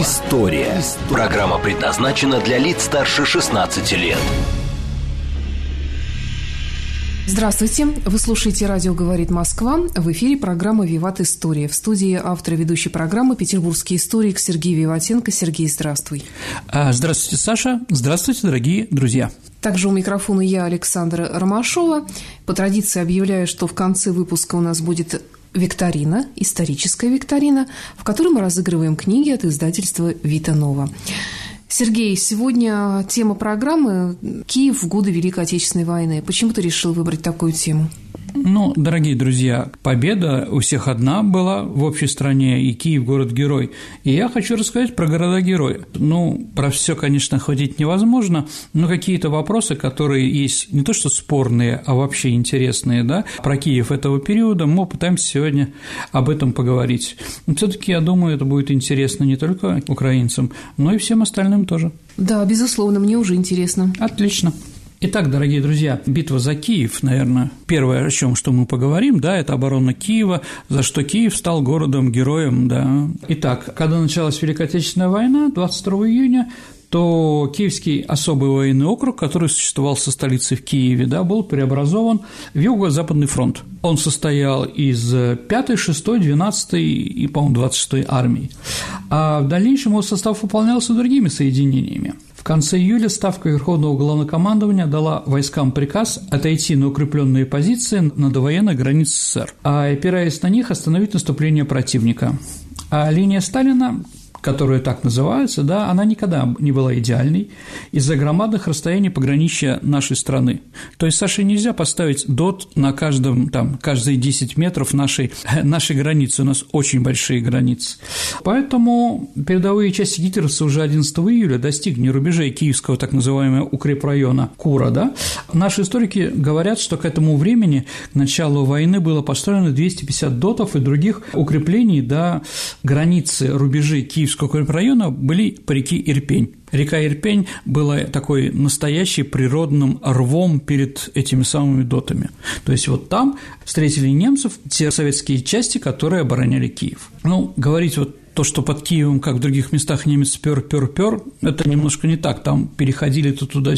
История». Программа предназначена для лиц старше 16 лет. Здравствуйте! Вы слушаете «Радио говорит Москва». В эфире программа «Виват. История». В студии автор и ведущей программы петербургский историк Сергей Виватенко. Сергей, здравствуй! Здравствуйте, Саша! Здравствуйте, дорогие друзья! Также у микрофона я, Александра Ромашова. По традиции объявляю, что в конце выпуска у нас будет викторина, историческая викторина, в которой мы разыгрываем книги от издательства «Вита Нова». Сергей, сегодня тема программы «Киев в годы Великой Отечественной войны». Почему ты решил выбрать такую тему? Ну, дорогие друзья, победа у всех одна была в общей стране, и Киев – город-герой. И я хочу рассказать про города-герои. Ну, про все, конечно, ходить невозможно, но какие-то вопросы, которые есть не то что спорные, а вообще интересные, да, про Киев этого периода, мы попытаемся сегодня об этом поговорить. Все-таки, я думаю, это будет интересно не только украинцам, но и всем остальным тоже. Да, безусловно, мне уже интересно. Отлично. Итак, дорогие друзья, битва за Киев, наверное, первое, о чем что мы поговорим, да, это оборона Киева, за что Киев стал городом-героем, да. Итак, когда началась Великая Отечественная война, 22 июня, то Киевский особый военный округ, который существовал со столицей в Киеве, да, был преобразован в Юго-Западный фронт. Он состоял из 5-й, 6-й, 12-й и, по-моему, 26-й армии. А в дальнейшем его состав выполнялся другими соединениями. В конце июля Ставка Верховного Главнокомандования дала войскам приказ отойти на укрепленные позиции на довоенной границе СССР, а опираясь на них остановить наступление противника. А линия Сталина, которая так называется, да, она никогда не была идеальной из-за громадных расстояний пограничья нашей страны. То есть, Саше, нельзя поставить дот на каждые 10 метров нашей границы. У нас очень большие границы. Поэтому передовые части гитлеровцев уже 11 июля достигли рубежей киевского так называемого укрепрайона Кура, да. Наши историки говорят, что к этому времени, к началу войны, было построено 250 дотов и других укреплений до границы рубежей Киевского района были по реке Ирпень. Река Ирпень была такой настоящей природным рвом перед этими самыми дотами. То есть вот там встретили немцев те советские части, которые обороняли Киев. Ну, говорить вот то, что под Киевом, как в других местах, немец пёр, это немножко не так. Там переходили то туда,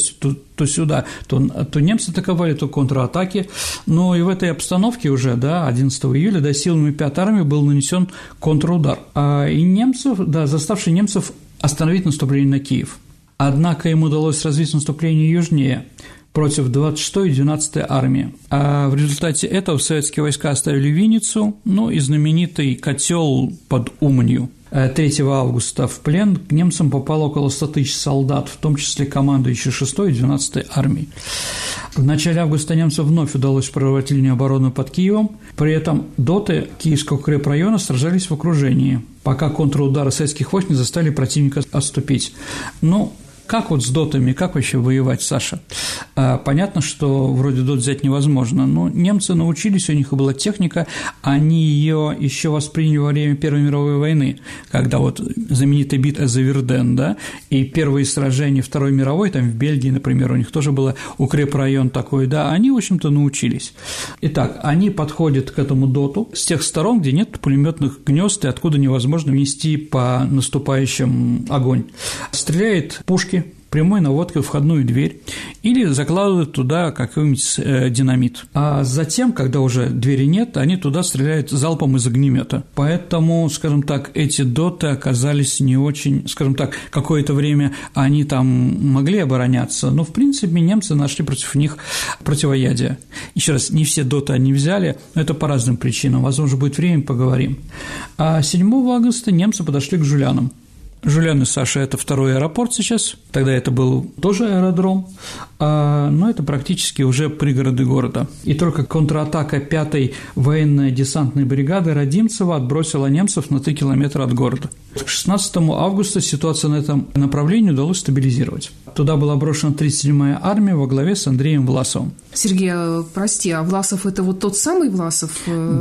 то сюда, то немцы атаковали, то контратаки. Но и в этой обстановке уже, да, 11 июля, да, силами 5-й армии был нанесен контрудар. И немцев, да, заставший немцев остановить наступление на Киев. Однако им удалось развить наступление южнее, против 26-й и 12-й армии. А в результате этого советские войска оставили Винницу, ну и знаменитый котел под Уманью. 3 августа в плен к немцам попало около 100 тысяч солдат, в том числе командующие 6-й и 12-й армии. В начале августа немцам вновь удалось прорвать линию обороны под Киевом, при этом доты Киевского укрепрайона сражались в окружении, пока контрудары советских войск не заставили противника отступить. Ну, как вот с дотами, как вообще воевать, Саша? Понятно, что вроде дот взять невозможно, но немцы научились, у них была техника, они ее еще восприняли во время Первой мировой войны, когда вот знаменитая битва за Верден, да, и первые сражения Второй мировой, там в Бельгии, например, у них тоже был укрепрайон такой, да, они, в общем-то, научились. Итак, они подходят к этому доту с тех сторон, где нет пулеметных гнезд и откуда невозможно вести по наступающим огонь. Стреляет пушки прямой наводкой в входную дверь или закладывают туда какой-нибудь динамит. А затем, когда уже двери нет, они туда стреляют залпом из огнемета. Поэтому, скажем так, эти доты оказались не очень, скажем так, какое-то время они там могли обороняться, но, в принципе, немцы нашли против них противоядие. Еще раз, не все доты они взяли, но это по разным причинам, возможно, будет время, поговорим. А 7 августа немцы подошли к Жулянам. Жуляны, Саша, это второй аэропорт сейчас, тогда это был тоже аэродром, но это практически уже пригороды города. И только контратака 5-й военно-десантной бригады Родимцева отбросила немцев на 3 километра от города. К 16 августа ситуацию на этом направлении удалось стабилизировать. Туда была брошена 37-я армия во главе с Андреем Власовым. Сергей, прости, а Власов – это вот тот самый Власов?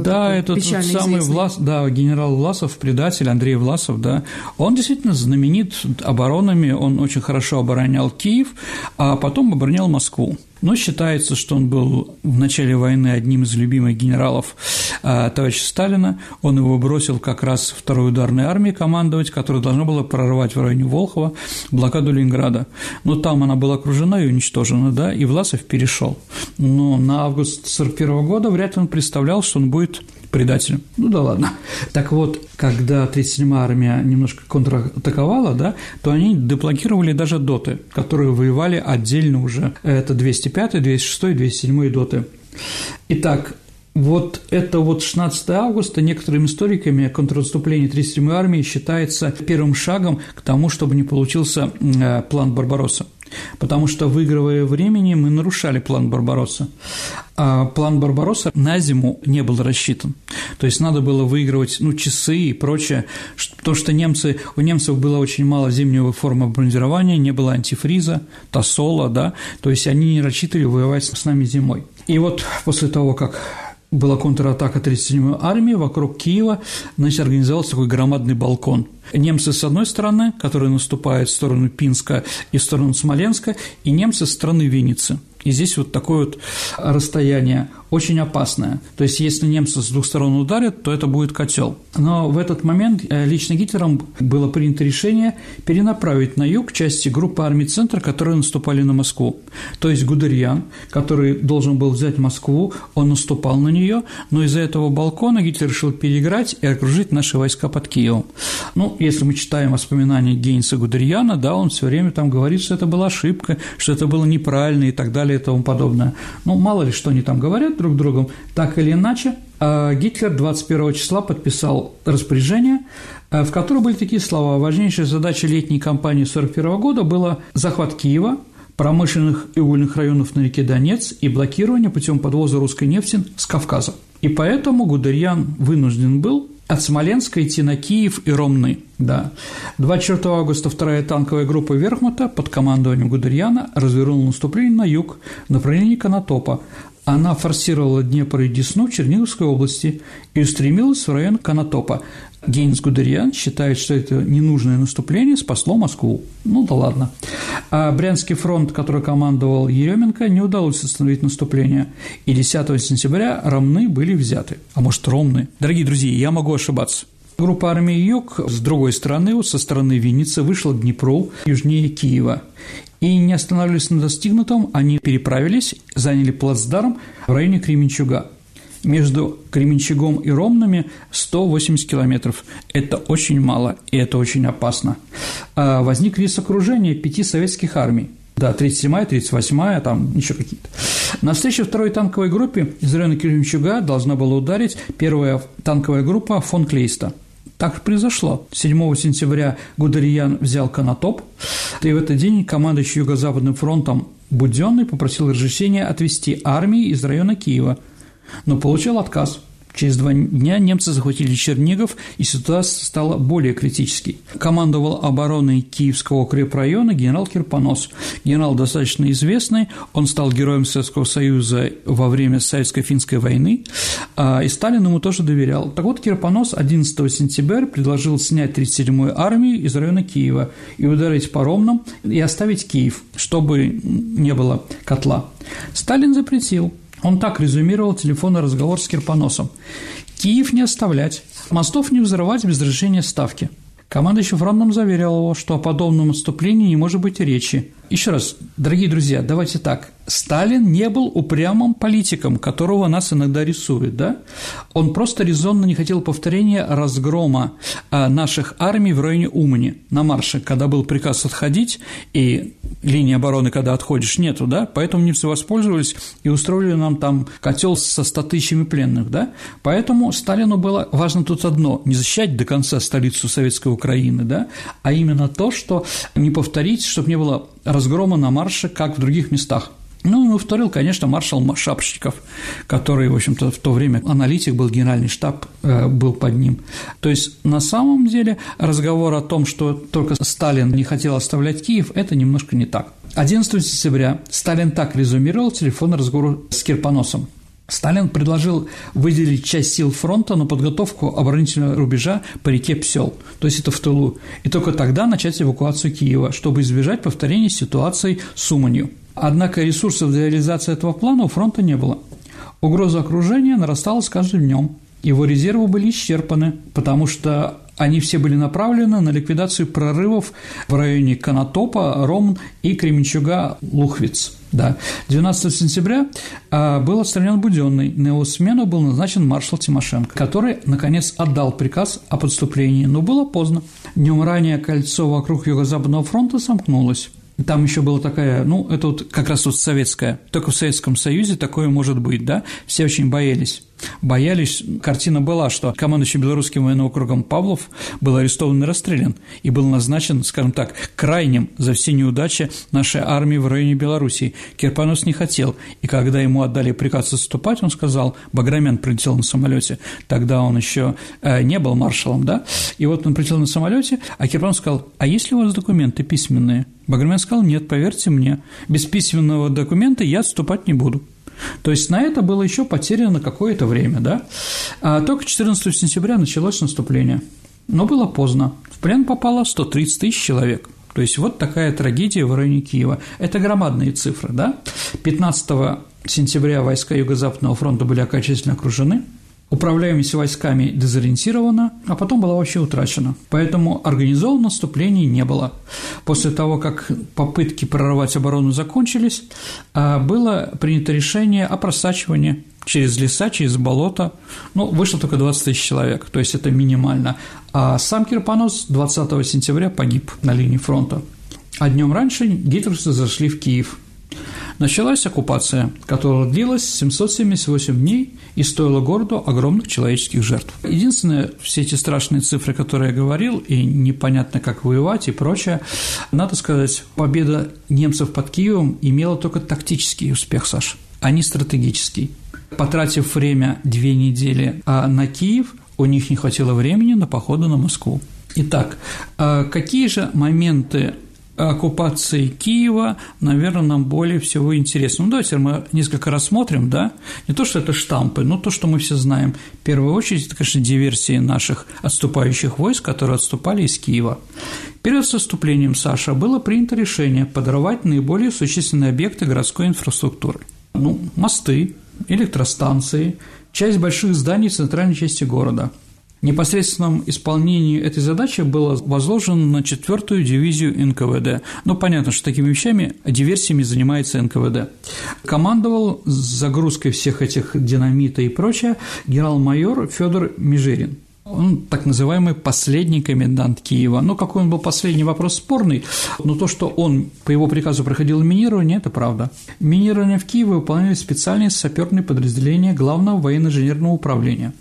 Да, это тот самый Власов, да, генерал Власов, предатель Андрей Власов, да. Он действительно знаменит оборонами, он очень хорошо оборонял Киев, а потом оборонял Москву. Но считается, что он был в начале войны одним из любимых генералов товарища Сталина. Он его бросил как раз второй ударной армии командовать, которая должна была прорвать в районе Волхова блокаду Ленинграда. Но там она была окружена и уничтожена, да, и Власов перешел. Но на август 1941 года вряд ли он представлял, что он будет предателем. Ну да ладно. Так вот, когда 37-я армия немножко контратаковала, да, то они деблокировали даже доты, которые воевали отдельно уже. Это 205-й, 206-й, 207-й доты. Итак, вот это вот 16 августа некоторыми историками контрнаступление 37-й армии считается первым шагом к тому, чтобы не получился план Барбаросса. Потому что, выигрывая времени, мы нарушали план Барбаросса. А план Барбаросса на зиму не был рассчитан. То есть надо было выигрывать, ну, часы и прочее, потому что у немцев было очень мало зимнего формы обмундирования, не было антифриза, тосола, да, то есть они не рассчитывали воевать с нами зимой. И вот после того, как была контратака 37-й армии, вокруг Киева, значит, организовался такой громадный балкон. Немцы с одной стороны, которые наступают в сторону Пинска и в сторону Смоленска, и немцы со стороны Винницы. И здесь вот такое вот расстояние очень опасное. То есть, если немцы с двух сторон ударят, то это будет котел. Но в этот момент лично Гитлером было принято решение перенаправить на юг части группы армий «Центр», которые наступали на Москву. То есть, Гудериан, который должен был взять Москву, он наступал на нее, но из-за этого балкона Гитлер решил переиграть и окружить наши войска под Киевом. Ну, если мы читаем воспоминания Гейнца Гудериана, да, он все время там говорит, что это была ошибка, что это было неправильно и так далее, и тому подобное. Ну, мало ли, что они там говорят друг другом, так или иначе, Гитлер 21 числа подписал распоряжение, в котором были такие слова: «Важнейшая задача летней кампании 1941 года была захват Киева, промышленных и угольных районов на реке Донец и блокирование путем подвоза русской нефти с Кавказа». И поэтому Гудериан вынужден был от Смоленска идти на Киев и Ромны. Да. 24 августа 2-я танковая группа вермахта под командованием Гудериана развернула наступление на юг, направление Конотопа. Она форсировала Днепр и Десну Черниговской области и устремилась в район Конотопа. Гейнц Гудериан считает, что это ненужное наступление спасло Москву. Ну да ладно. А Брянский фронт, который командовал Еременко, не удалось остановить наступление, и 10 сентября Ромны были взяты. А может, Ромны? Дорогие друзья, я могу ошибаться. Группа армии «Юг» с другой стороны, со стороны Винницы, вышла к Днепру, южнее Киева. И не останавливались на достигнутом, они переправились, заняли плацдарм в районе Кременчуга. Между Кременчугом и Ромнами 180 километров. Это очень мало, и это очень опасно. Возник риск окружения 5 советских армий. Да, 37-я, 38-я, там еще какие-то. На встрече 2-й танковой группе из района Кременчуга должна была ударить 1-я танковая группа фон Клейста. Так и произошло. 7 сентября Гудериан взял Конотоп, и в этот день командующий Юго-Западным фронтом Буденный попросил разрешения отвести армии из района Киева, но получил отказ. Через 2 дня немцы захватили Чернигов, и ситуация стала более критической. Командовал обороной Киевского укрепрайона генерал Кирпонос. Генерал достаточно известный, он стал героем Советского Союза во время Советско-финской войны, и Сталин ему тоже доверял. Так вот, Кирпонос 11 сентября предложил снять 37-ю армию из района Киева и ударить по Ромнам и оставить Киев, чтобы не было котла. Сталин запретил. Он так резюмировал телефонный разговор с Кирпоносом: «Киев не оставлять, мостов не взрывать без разрешения ставки». Командующий фронтом заверял его, что о подобном отступлении не может быть и речи. Еще раз, дорогие друзья, давайте так. Сталин не был упрямым политиком, которого нас иногда рисуют, да? Он просто резонно не хотел повторения разгрома наших армий в районе Умани на марше, когда был приказ отходить, и линии обороны, когда отходишь, нету, да? Поэтому немцы воспользовались и устроили нам там котел со 100 тысячами пленных, да? Поэтому Сталину было важно тут одно – не защищать до конца столицу Советской Украины, да? А именно то, что не повторить, чтобы не было разгрома на марше, как в других местах. Ну, и повторил, конечно, маршал Шапошников, который, в общем-то, в то время аналитик был, генеральный штаб был под ним. То есть, на самом деле, разговор о том, что только Сталин не хотел оставлять Киев, это немножко не так. 11 сентября Сталин так резюмировал телефонный разговор с Кирпоносом. Сталин предложил выделить часть сил фронта на подготовку оборонительного рубежа по реке Псел, то есть это в тылу, и только тогда начать эвакуацию Киева, чтобы избежать повторения ситуации с Уманью. Однако ресурсов для реализации этого плана у фронта не было. Угроза окружения нарастала с каждым днем. Его резервы были исчерпаны, потому что они все были направлены на ликвидацию прорывов в районе Конотопа, Ромн и Кременчуга-Лухвиц. Да. 12 сентября был отстранен Буденный, на его смену был назначен маршал Тимошенко, который, наконец, отдал приказ о подступлении, но было поздно. Днем ранее кольцо вокруг Юго-Западного фронта сомкнулось. Там еще была такая, ну, это вот как раз вот советская, только в Советском Союзе такое может быть, да, все очень боялись. Боялись, картина была, что командующий Белорусским военным округом Павлов был арестован и расстрелян, и был назначен, скажем так, крайним за все неудачи нашей армии в районе Белоруссии. Кирпонос не хотел, и когда ему отдали приказ отступать, он сказал, Баграмян прилетел на самолете, тогда он еще не был маршалом, да, и вот он прилетел на самолете, а Кирпонос сказал, а есть ли у вас документы письменные? Баграмян сказал, нет, поверьте мне, без письменного документа я отступать не буду. То есть на это было еще потеряно какое-то время, да? А только 14 сентября началось наступление, но было поздно. В плен попало 130 тысяч человек. То есть вот такая трагедия в районе Киева. Это громадные цифры, да? 15 сентября войска Юго-Западного фронта были окончательно окружены, управляемость войсками дезориентирована, а потом была вообще утрачена. Поэтому организованного наступления не было. После того, как попытки прорвать оборону закончились, было принято решение о просачивании через леса, через болото. Ну, вышло только 20 тысяч человек, то есть это минимально. А сам Кирпонос 20 сентября погиб на линии фронта. А днем раньше гитлеровцы зашли в Киев. Началась оккупация, которая длилась 778 дней и стоила городу огромных человеческих жертв. Единственное, все эти страшные цифры, которые я говорил, и непонятно, как воевать и прочее, надо сказать, победа немцев под Киевом имела только тактический успех, Саш, а не стратегический. Потратив время 2 недели на Киев, у них не хватило времени на походы на Москву. Итак, какие же моменты оккупации Киева, наверное, нам более всего интересно. Ну, давайте мы несколько рассмотрим, да, не то, что это штампы, но то, что мы все знаем. В первую очередь, это, конечно, диверсии наших отступающих войск, которые отступали из Киева. Перед отступлением, Саша, было принято решение подорвать наиболее существенные объекты городской инфраструктуры. Ну, мосты, электростанции, часть больших зданий в центральной части города. В непосредственном исполнении этой задачи было возложено на 4-ю дивизию НКВД. Ну, понятно, что такими вещами, диверсиями занимается НКВД. Командовал загрузкой всех этих динамита и прочее генерал-майор Федор Межерин. Он так называемый последний комендант Киева. Ну, какой он был последний, вопрос спорный, но то, что он по его приказу проходил минирование, это правда. Минирование в Киеве выполняли специальные саперные подразделения Главного военно-инженерного управления.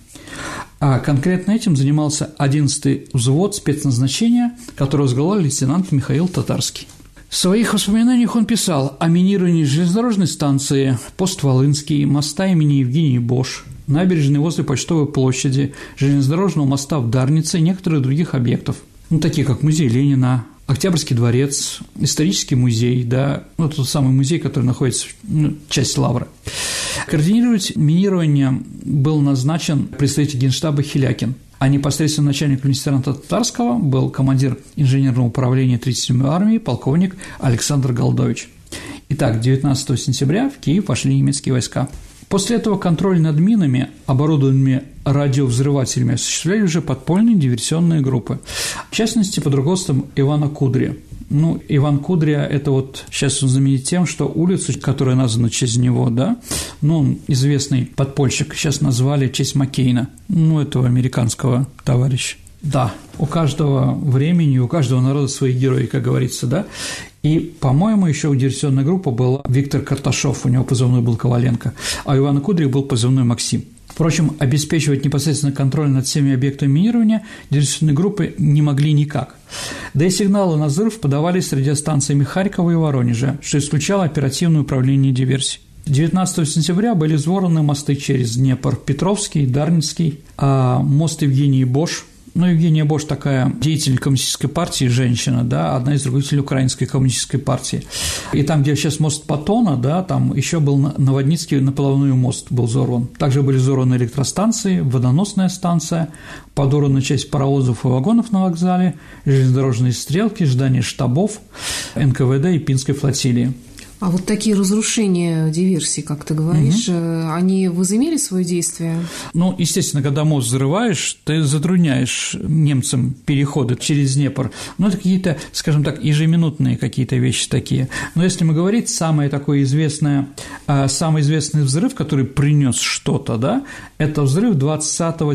А конкретно этим занимался 11-й взвод спецназначения, который возглавлял лейтенант Михаил Татарский. В своих воспоминаниях он писал о минировании железнодорожной станции, пост Волынский, моста имени Евгении Бош, набережной возле Почтовой площади, железнодорожного моста в Дарнице и некоторых других объектов, ну, такие как музей Ленина, Октябрьский дворец, исторический музей, да, ну, тот самый музей, который находится, ну, часть Лавры. Координировать минирование был назначен представитель Генштаба Хилякин, а непосредственно начальник лейтенанта Татарского был командир инженерного управления 37-й армии полковник Александр Голдович. Итак, 19 сентября в Киев вошли немецкие войска. После этого контроль над минами, оборудованными радиовзрывателями, осуществляли уже подпольные диверсионные группы, в частности, под руководством Ивана Кудря. Ну, Иван Кудря – это вот сейчас он знаменит тем, что улицу, которая названа в честь него, да, ну, он известный подпольщик, сейчас назвали в честь Маккейна, ну, этого американского товарища. Да, у каждого времени, у каждого народа свои герои, как говорится, да. И, по-моему, еще у диверсионной группы был Виктор Карташов, у него позывной был Коваленко, а у Ивана Кудря был позывной Максим. Впрочем, обеспечивать непосредственно контроль над всеми объектами минирования диверсионные группы не могли никак. Да и сигналы на взрыв подавались с радиостанциями Харькова и Воронежа, что исключало оперативное управление диверсией. 19 сентября были взорваны мосты через Днепр – Петровский, Дарницкий, а мост Евгении Бош. Ну, Евгения Бош такая деятель коммунистической партии, женщина, да, одна из руководителей Украинской коммунистической партии. И там, где сейчас мост Патона, да, там еще был Новодницкий наплавной мост был взорван. Также были взорваны электростанции, водоносная станция, подорвана часть паровозов и вагонов на вокзале, железнодорожные стрелки, здания штабов, НКВД и Пинской флотилии. А вот такие разрушения диверсии, как ты говоришь, они возымели свое действие? Ну, естественно, когда мост взрываешь, ты затрудняешь немцам переходы через Днепр. Ну, это какие-то, скажем так, ежеминутные какие-то вещи такие. Но если мы говорить, самый известный взрыв, который принес что-то, да, это взрыв 20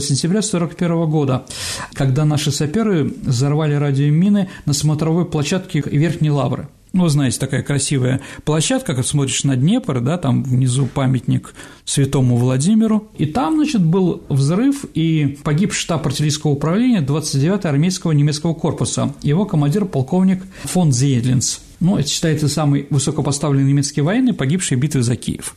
сентября 1941 года, когда наши саперы взорвали радиомины на смотровой площадке Верхней Лавры. Ну, вы знаете, такая красивая площадка, как смотришь на Днепр, да, там внизу памятник святому Владимиру. И там, значит, был взрыв, и погиб штаб артиллерийского управления 29-го армейского немецкого корпуса, его командир полковник Фон Зейдлиц. Ну, это считается самый высокопоставленный немецкий военный, погибший в битве за Киев.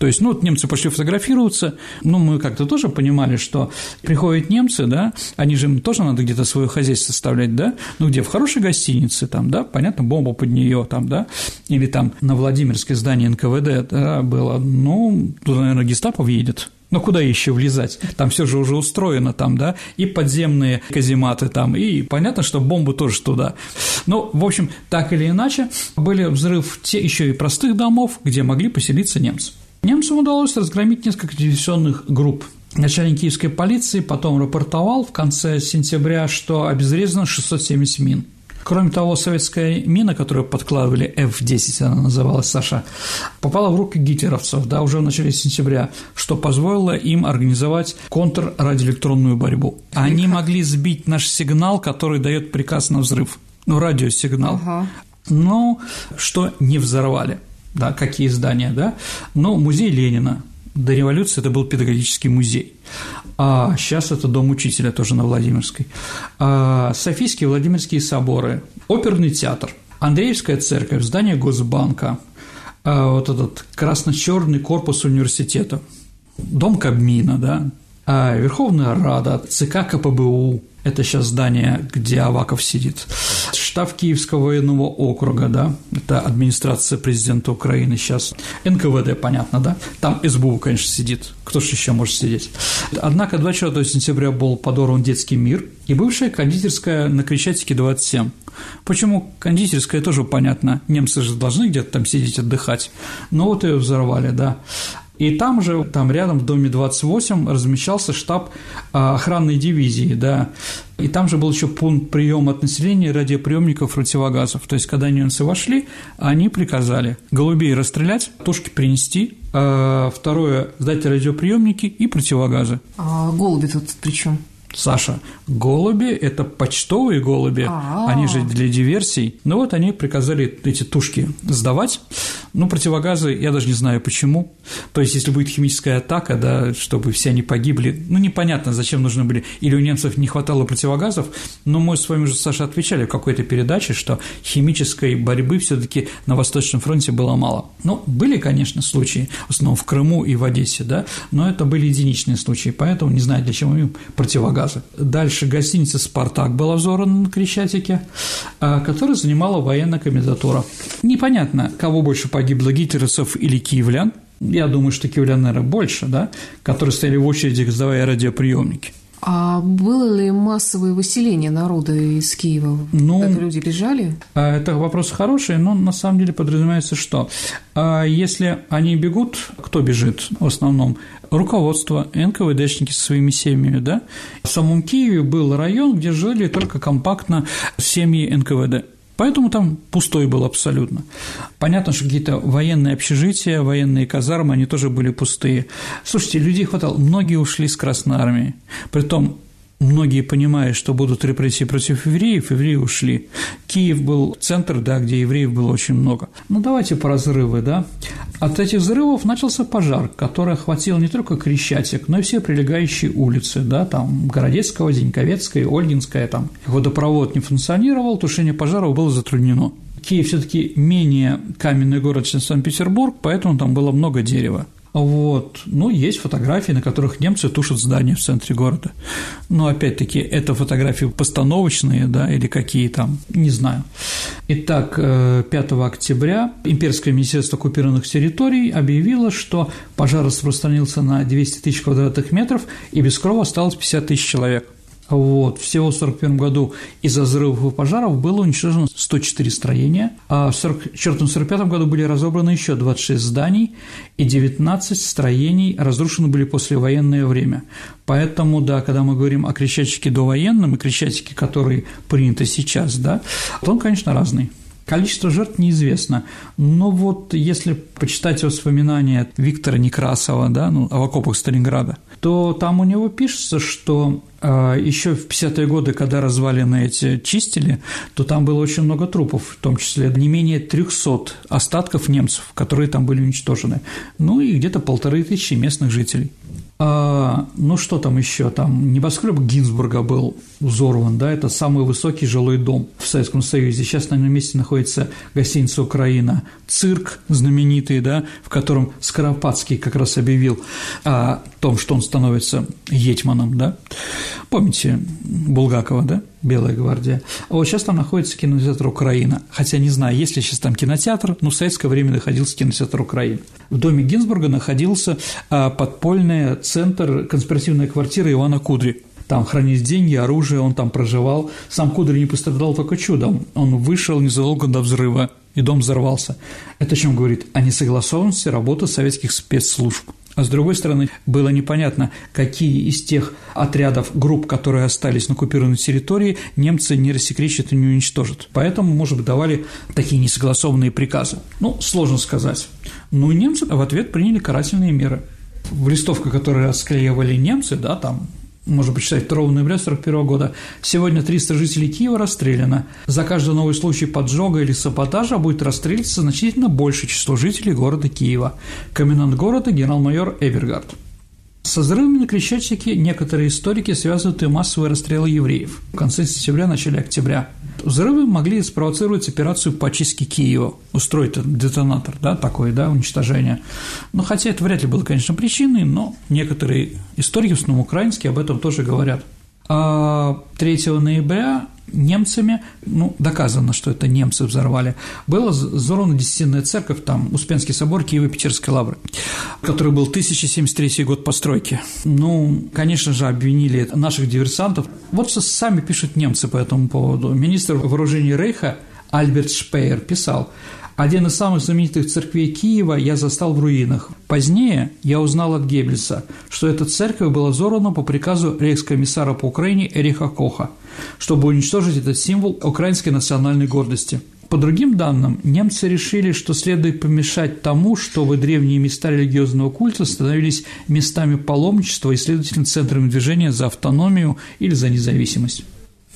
То есть, ну, вот немцы пошли фотографироваться, ну, мы как-то тоже понимали, что приходят немцы, да, они же, им тоже надо где-то свое хозяйство составлять, да, ну, где, в хорошей гостинице, там, да, понятно, бомба под нее, там, да, или там на Владимирское здание НКВД, да, было, ну, туда, наверное, гестапо въедет. Но куда еще влезать? Там все же уже устроено, там, да, и подземные казематы там, и понятно, что бомбу тоже туда. Ну, в общем, так или иначе, были взрыв те еще и простых домов, где могли поселиться немцы. Немцам удалось разгромить несколько диверсионных групп. Начальник киевской полиции потом рапортовал в конце сентября, что обезврежено 670 мин. Кроме того, советская мина, которую подкладывали, F-10 она называлась, Саша, попала в руки гитлеровцев, да, уже в начале сентября, что позволило им организовать контррадиоэлектронную борьбу. Они могли сбить наш сигнал, который дает приказ на взрыв, ну, радиосигнал, но что не взорвали, да, какие здания, да, но музей Ленина. До революции это был педагогический музей, а сейчас это дом учителя тоже на Владимирской, Софийские и Владимирские соборы, оперный театр, Андреевская церковь, здание Госбанка, вот этот красно-черный корпус университета, дом Кабмина, да, Верховная Рада, ЦК КПБУ, это сейчас здание, где Аваков сидит, штаб Киевского военного округа, да, это администрация президента Украины сейчас, НКВД, понятно, да, там СБУ, конечно, сидит, кто же еще может сидеть. Однако 24 сентября был подорван детский мир и бывшая кондитерская на Крещатике 27. Почему кондитерская, тоже понятно, немцы же должны где-то там сидеть, отдыхать, но вот ее взорвали, да. И там же, там рядом в доме 28 размещался штаб охранной дивизии, да, и там же был еще пункт приема от населения радиоприемников противогазов, то есть, когда немцы вошли, они приказали голубей расстрелять, тушки принести, второе – сдать радиоприемники и противогазы. А голуби тут при чем? Саша, голуби – это почтовые голуби, они же для диверсий. Ну вот они приказали эти тушки сдавать. Ну, противогазы, я даже не знаю почему. То есть, если будет химическая атака, да, чтобы все они погибли, ну, непонятно, зачем нужны были. Или у немцев не хватало противогазов, но мы с вами уже, Саша, отвечали в какой-то передаче, что химической борьбы все-таки на Восточном фронте было мало. Ну, были, конечно, случаи, в основном в Крыму и в Одессе, да, но это были единичные случаи, поэтому не знаю, для чего им противогазы. Дальше гостиница «Спартак» была взорвана на Крещатике, которую занимала военная комендатура. Непонятно, кого больше погибло, гитлеровцев или киевлян. Я думаю, что киевлян, наверное, больше, да, которые стояли в очереди, сдавая радиоприемники. А было ли массовое выселение народа из Киева? Ну, как люди бежали? Это вопрос хороший, но на самом деле подразумевается, что если они бегут, кто бежит в основном? Руководство, НКВДшники со своими семьями, да? В самом Киеве был район, где жили только компактно семьи НКВД. Поэтому там пустой был абсолютно. Понятно, что какие-то военные общежития, военные казармы, они тоже были пустые. Слушайте, людей хватало. Многие ушли с Красной Армии. Притом многие, понимая, что будут репрессии против евреев, евреи ушли. Киев был центр, да, где евреев было очень много. Ну, давайте про разрывы, да. От этих взрывов начался пожар, который охватил не только Крещатик, но и все прилегающие улицы, да, там Городецкого, Зиньковецкая, Ольгинская, там водопровод не функционировал, тушение пожаров было затруднено. Киев все-таки менее каменный город, чем Санкт-Петербург, поэтому там было много дерева. Вот. Ну, есть фотографии, на которых немцы тушат здания в центре города. Но, опять-таки, это фотографии постановочные, да, или какие там, не знаю. Итак, 5 октября Имперское министерство оккупированных территорий объявило, что пожар распространился на 200 тысяч квадратных метров, и без крова осталось 50 тысяч человек. Вот. Всего в 1941 году из-за взрывов и пожаров было уничтожено 104 строения, а в 1944-1945 году были разобраны еще 26 зданий, и 19 строений разрушены были в послевоенное время. Поэтому, да, когда мы говорим о Крещатике довоенном и Крещатике, который принято сейчас, да, то он, конечно, разный. Количество жертв неизвестно, но вот если почитать воспоминания Виктора Некрасова, да, ну, о окопах Сталинграда, то там у него пишется, что еще в 50-е годы, когда развалины эти чистили, то там было очень много трупов, в том числе не менее 300 остатков немцев, которые там были уничтожены, ну и где-то 1500 местных жителей. Ну, что там еще? Там небоскреб Гинзбурга был взорван, да, это самый высокий жилой дом в Советском Союзе. Сейчас на этом месте находится гостиница «Украина», цирк знаменитый, да, в котором Скоропадский как раз объявил о том, что он становится гетманом, да. Помните Булгакова, да? «Белая гвардия». А вот сейчас там находится кинотеатр «Украина». Хотя не знаю, есть ли сейчас там кинотеатр, но в советское время находился кинотеатр «Украина». В доме Гинзбурга находился подпольный центр, конспиративная квартира Ивана Кудри. Там хранились деньги, оружие, он там проживал. Сам Кудри не пострадал, только чудом. Он вышел незадолго до взрыва, и дом взорвался. Это о чем говорит? О несогласованности работы советских спецслужб. А с другой стороны, было непонятно, какие из тех отрядов, групп, которые остались на оккупированной территории, немцы не рассекречат и не уничтожат. Поэтому, может быть, давали такие несогласованные приказы. Ну, сложно сказать. Ну, и немцы в ответ приняли карательные меры. В листовке, которую расклеивали немцы, да, там, можно почитать, 2 ноября 1941 года, сегодня 300 жителей Киева расстреляно. За каждый новый случай поджога или саботажа будет расстреляться значительно большее число жителей города Киева. Комендант города генерал-майор Эвергард. Со взрывами на Крещатике некоторые историки связывают и массовые расстрелы евреев в конце сентября, начале октября. Взрывы могли спровоцировать операцию по чистке Киева, устроить детонатор, да, такое, да, уничтожение. Но хотя это вряд ли было, конечно, причиной, но некоторые историки, в основном украинские, об этом тоже говорят. А 3 ноября немцами, ну, доказано, что это немцы взорвали, была взорвана Десятинная церковь, там, Успенский собор, Киева и Питерской лавры, который был 1073 год постройки. Ну, конечно же, обвинили наших диверсантов. Вот что сами пишут немцы по этому поводу. Министр вооружений Рейха Альберт Шпеер писал: «Один из самых знаменитых церквей Киева я застал в руинах. Позднее я узнал от Геббельса, что эта церковь была взорвана по приказу рейхскомиссара по Украине Эриха Коха, чтобы уничтожить этот символ украинской национальной гордости». По другим данным, немцы решили, что следует помешать тому, чтобы древние места религиозного культа становились местами паломничества и, следовательно, центрами движения за автономию или за независимость.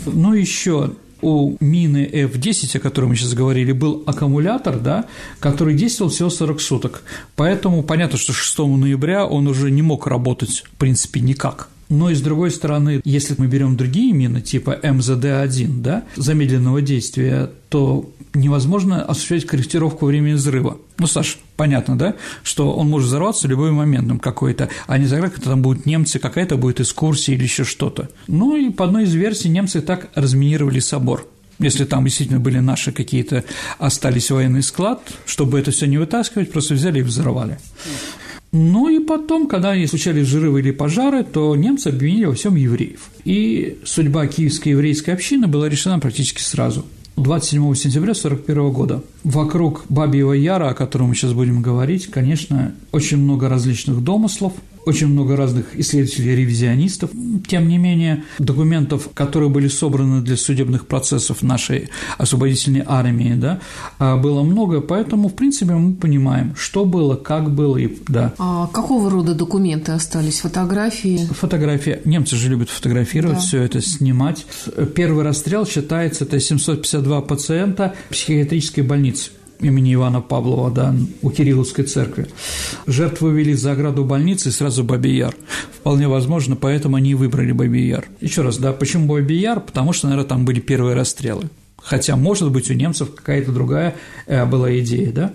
Ну, еще у мины F-10, о которой мы сейчас говорили, был аккумулятор, да, который действовал всего 40 суток, поэтому понятно, что 6 ноября он уже не мог работать, в принципе, никак. Но и с другой стороны, если мы берем другие мины, типа МЗД-1, да, замедленного действия, то невозможно осуществлять корректировку времени взрыва. Ну, Саш, понятно, да, что он может взорваться в любой момент какой-то, а не загадка, там будут немцы, какая-то будет экскурсия или еще что-то. Ну, и по одной из версий немцы так разминировали собор. Если там действительно были наши какие-то, остались военный склад, чтобы это все не вытаскивать, просто взяли и взорвали. Ну и потом, когда случались взрывы или пожары, то немцы обвинили во всем евреев. И судьба киевской еврейской общины была решена практически сразу. 27 сентября 1941 года. Вокруг Бабьего Яра, о котором мы сейчас будем говорить, конечно, очень много различных домыслов, очень много разных исследователей-ревизионистов. Тем не менее, документов, которые были собраны для судебных процессов нашей освободительной армии, да, было много, поэтому, в принципе, мы понимаем, что было, как было и да. А какого рода документы остались? Фотографии? Фотографии. Немцы же любят фотографировать, да. Все это снимать. Первый расстрел считается, это 752 пациента психиатрической больницы. имени Ивана Павлова, да, у Кирилловской церкви. Жертву вели за ограду больницы и сразу Бабий-Яр. Вполне возможно, поэтому они и выбрали Бабий-Яр. Еще раз, да, почему Бабий-Яр? Потому что, наверное, там были первые расстрелы. Хотя, может быть, у немцев какая-то другая была идея, да?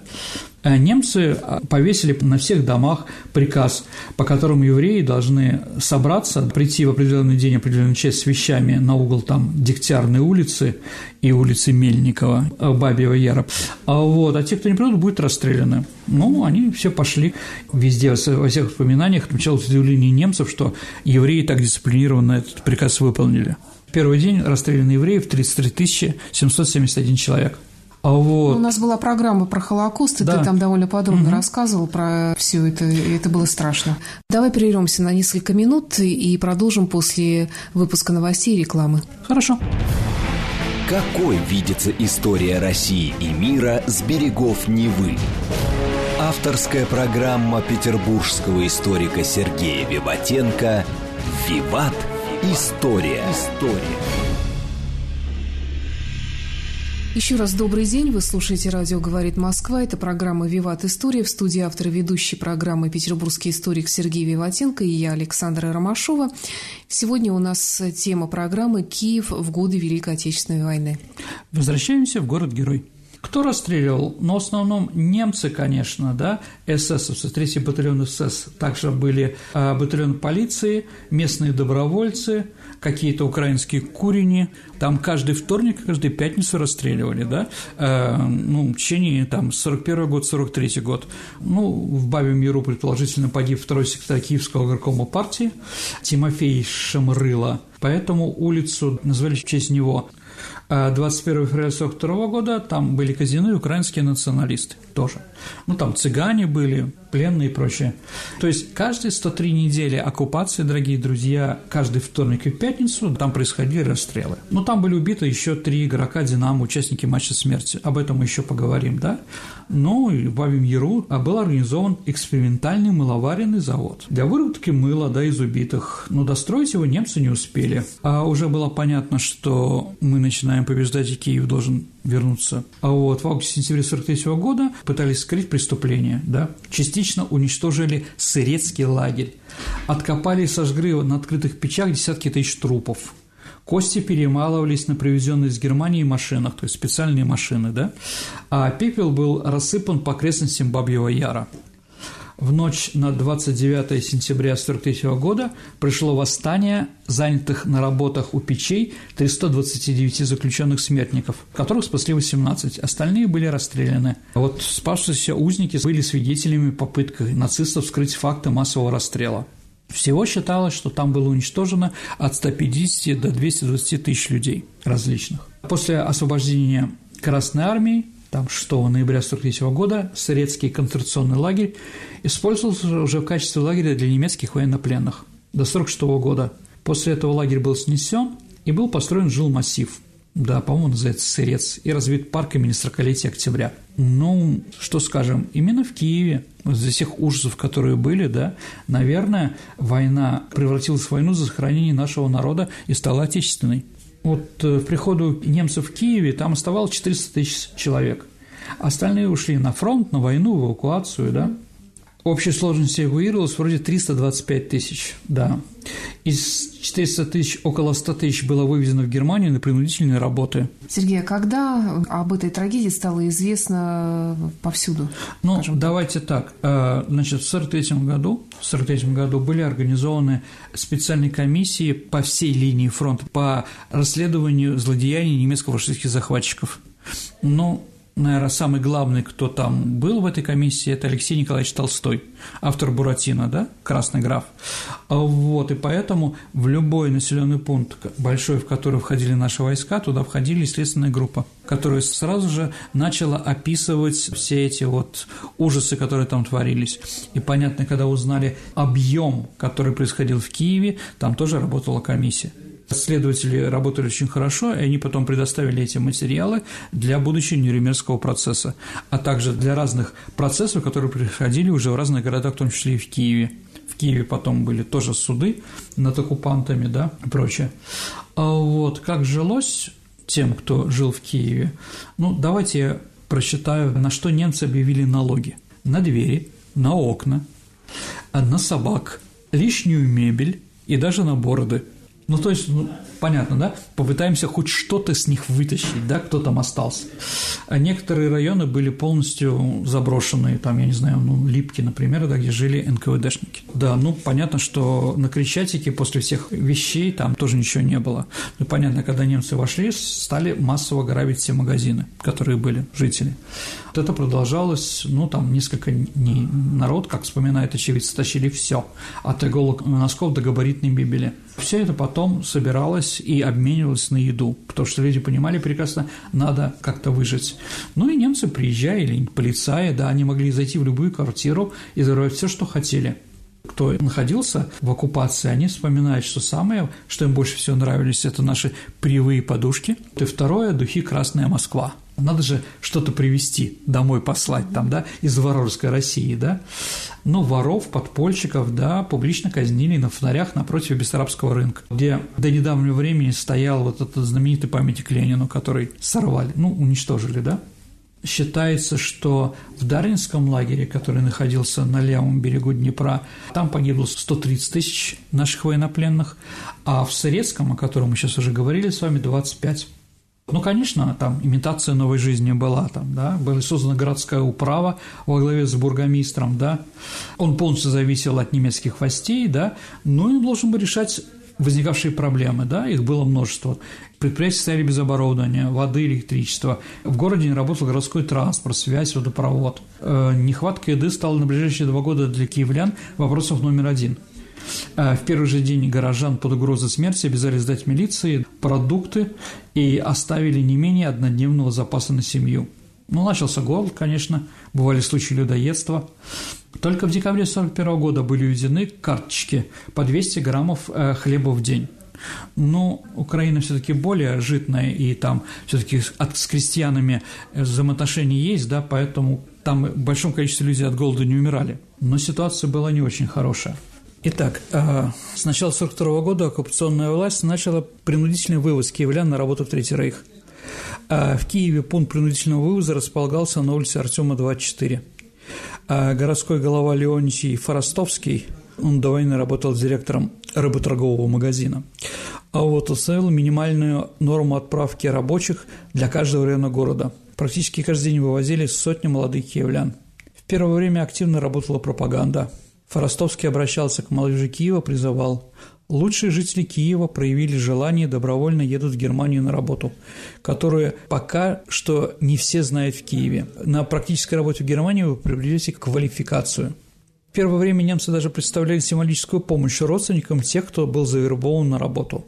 Немцы повесили на всех домах приказ, по которому евреи должны собраться, прийти в определенный день, определенную часть с вещами на угол там Дегтярной улицы и улицы Мельникова, Бабьего Яра. А те, кто не придут, будут расстреляны. Ну, они все пошли везде, во всех воспоминаниях, началось удивление немцев, что евреи так дисциплинированно этот приказ выполнили. В первый день расстреляны евреев 33 771 человек. У нас была программа про Холокост, и да, ты там довольно подробно рассказывал про все это, и это было страшно. Давай прервемся на несколько минут и продолжим после выпуска новостей и рекламы. Хорошо. Какой видится история России и мира с берегов Невы? Авторская программа петербургского историка Сергея Виватенко «Виват. История». Еще раз добрый день. Вы слушаете «Радио говорит Москва». Это программа «Виват. История». В студии автор и ведущий программы петербургский историк Сергей Виватенко и я, Александра Ромашова. Сегодня у нас тема программы «Киев в годы Великой Отечественной войны». Возвращаемся в город-герой. Кто расстреливал? Но в основном немцы, конечно, да, эсэсовцы, 3-й батальон СС, также были батальон полиции, местные добровольцы, какие-то украинские курени. Там каждый вторник, каждую пятницу расстреливали, да, в течение, там, 41-й год, 43-й год. Ну, в Бабьем Яру, предположительно, погиб второй секретарь Киевского горкома партии Тимофей Шамрыла, поэтому улицу назвали в честь него. 21 февраля 1942 года там были казнены украинские националисты тоже. Ну, там цыгане были, пленные и прочее. То есть каждые 103 недели оккупации, дорогие друзья, каждый вторник и пятницу там происходили расстрелы. Ну, там были убиты еще 3 игрока «Динамо», участники матча смерти. Об этом мы еще поговорим, да? Ну, и в Бабьем Яру был организован экспериментальный мыловаренный завод для выработки мыла, да, из убитых. Но достроить его немцы не успели. А уже было понятно, что мы начинаем побеждать, и Киев должен вернуться. В августе-сентябре 1943 года пытались скрыть преступление, да? Частично уничтожили сырецкий лагерь. Откопали и сожгли на открытых печах десятки тысяч трупов. Кости перемалывались на привезенные из Германии машинах, то есть специальные машины, да? А пепел был рассыпан по окрестностям Бабьего Яра. В ночь на 29 сентября 1943 года пришло восстание занятых на работах у печей 329 заключенных смертников, которых спасли 18, остальные были расстреляны. Спасшиеся узники были свидетелями попытки нацистов скрыть факты массового расстрела. Всего считалось, что там было уничтожено от 150 до 220 тысяч людей различных. После освобождения Красной Армии, там 6 ноября 1943 года, сырецкий концентрационный лагерь использовался уже в качестве лагеря для немецких военнопленных до 1946 года. После этого лагерь был снесен и был построен жилмассив. Да, по-моему, называется Сырец, и развит парк имени 40-летия Октября. Ну, что скажем, именно в Киеве, из-за всех ужасов, которые были, да, наверное, война превратилась в войну за сохранение нашего народа и стала отечественной. К приходу немцев в Киеве там оставалось 400 тысяч человек. Остальные ушли на фронт, на войну, в эвакуацию, да. Общей сложности эвакуировалось вроде 325 тысяч, да. Из 400 тысяч около 100 тысяч было вывезено в Германию на принудительные работы. Сергей, а когда об этой трагедии стало известно повсюду? Давайте так. Значит, в 1943 году были организованы специальные комиссии по всей линии фронта по расследованию злодеяний немецко-фашистских захватчиков. Наверное, самый главный, кто там был в этой комиссии, это Алексей Николаевич Толстой, автор «Буратино», да, «Красный граф». И поэтому в любой населенный пункт большой, в который входили наши войска, туда входили следственная группа, которая сразу же начала описывать все эти ужасы, которые там творились. И понятно, когда узнали объем, который происходил в Киеве, там тоже работала комиссия. Следователи работали очень хорошо, и они потом предоставили эти материалы для будущего Нюрнбергского процесса, а также для разных процессов, которые происходили уже в разных городах, в том числе и в Киеве. В Киеве потом были тоже суды над оккупантами, да, и прочее. Как жилось тем, кто жил в Киеве? Давайте я прочитаю, на что немцы объявили налоги. На двери, на окна, на собак, лишнюю мебель и даже на бороды. Ну, то есть, понятно, да? Попытаемся хоть что-то с них вытащить, да, кто там остался. А некоторые районы были полностью заброшенные, там, я не знаю, ну, Липки, например, да, где жили НКВДшники. Да, ну, понятно, что на Крещатике после всех вещей там тоже ничего не было. Ну, понятно, когда немцы вошли, стали массово грабить все магазины, которые были, жители. Вот это продолжалось, ну, там, несколько дней. Народ, как вспоминает очевидцы, тащили все, от иголок носков до габаритной мебели. Все это потом собиралось и обменивалось на еду, потому что люди понимали прекрасно, надо как-то выжить. Ну и немцы приезжали, или полицаи, да, они могли зайти в любую квартиру и взорвать все, что хотели. Кто находился в оккупации, они вспоминают, что самое, что им больше всего нравились, это наши перьевые подушки, и второе – духи «Красная Москва». Надо же что-то привезти, домой послать там, да, из варварской России, да. Но воров, подпольщиков, да, публично казнили на фонарях напротив Бессарабского рынка, где до недавнего времени стоял вот этот знаменитый памятник Ленину, который сорвали, ну, уничтожили, да. Считается, что в Дарвинском лагере, который находился на левом берегу Днепра, там погибло 130 тысяч наших военнопленных, а в Сырецком, о котором мы сейчас уже говорили с вами, 25. Ну, конечно, там имитация новой жизни была, там, да, была создана городская управа во главе с бургомистром, да, он полностью зависел от немецких властей, да, но он должен был решать возникавшие проблемы, да, их было множество. Предприятия стояли без оборудования, воды, электричества. В городе не работал городской транспорт, связь, водопровод. Нехватка еды стала на ближайшие 2 года для киевлян вопросом номер 1. В первый же день горожан под угрозой смерти обязали сдать милиции продукты и оставили не менее однодневного запаса на семью. Ну, начался голод, конечно, бывали случаи людоедства. Только в декабре 1941 года были введены карточки по 200 граммов хлеба в день. Но Украина все-таки более житная, и там все-таки с крестьянами взаимоотношения есть, да, поэтому там в большом количестве людей от голода не умирали. Но ситуация была не очень хорошая. Итак, с начала 1942 года оккупационная власть начала принудительный вывоз киевлян на работу в Третий рейх. В Киеве пункт принудительного вывоза располагался на улице Артема, 24. Городской голова Леонтий Форостовский, он до войны работал директором рыботоргового магазина, а вот установил минимальную норму отправки рабочих для каждого района города. Практически каждый день вывозили сотни молодых киевлян. В первое время активно работала пропаганда. Форостовский обращался к молодежи Киева, призывал: «Лучшие жители Киева проявили желание и добровольно едут в Германию на работу, которую пока что не все знают в Киеве. На практической работе в Германии вы приобретете квалификацию». В первое время немцы даже представляли символическую помощь родственникам тех, кто был завербован на работу.